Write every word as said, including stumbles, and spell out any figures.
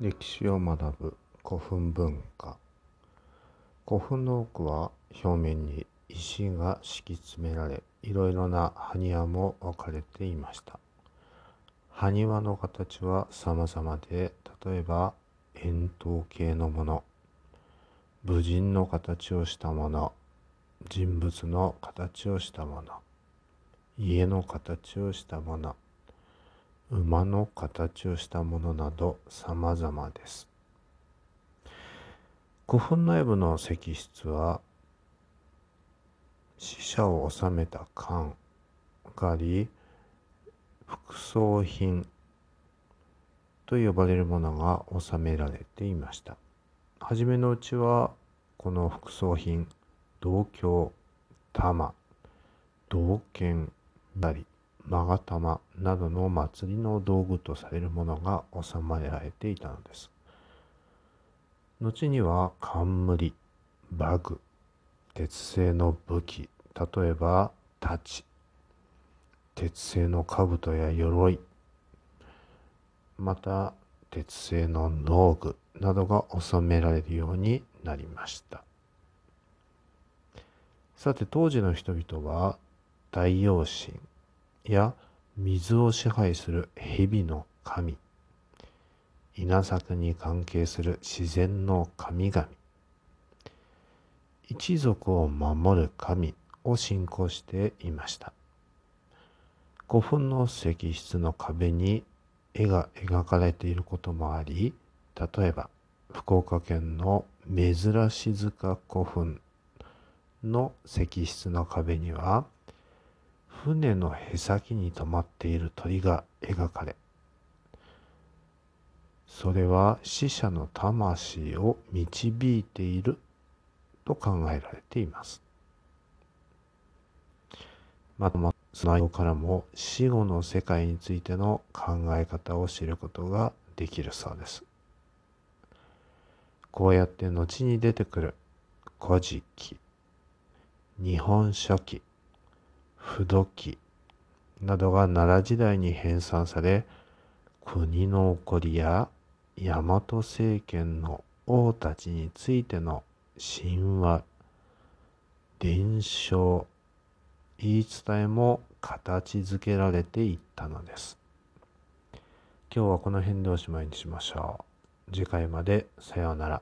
歴史を学ぶ古墳文化。古墳の多くは表面に石が敷き詰められ、いろいろな埴輪も置かれていました。埴輪の形は様々で、例えば円筒形のもの、武人の形をしたもの、人物の形をしたもの、家の形をしたもの、馬の形をしたものなど様々です。古墳内部の石室は、死者を納めた棺があり、副葬品と呼ばれるものが納められていました。はじめのうちは、この副葬品、銅鏡、玉、銅剣なり、勾玉などの祭りの道具とされるものが収まられていたのです。後には冠、馬具、鉄製の武器、例えば太刀、鉄製の兜や鎧、また鉄製の農具などが収められるようになりました。さて、当時の人々は太陽神や水を支配する蛇の神、稲作に関係する自然の神々、一族を守る神を信仰していました。古墳の石室の壁に絵が描かれていることもあり、例えば福岡県の珍し塚古墳の石室の壁には、船のへさきに止まっている鳥が描かれ、それは死者の魂を導いていると考えられています。また、その内容からも死後の世界についての考え方を知ることができるそうです。こうやって後に出てくる古事記、日本書紀、不土記などが奈良時代に編纂され、国の起こりや大和政権の王たちについての神話、伝承、言い伝えも形づけられていったのです。今日はこの辺でおしまいにしましょう。次回までさようなら。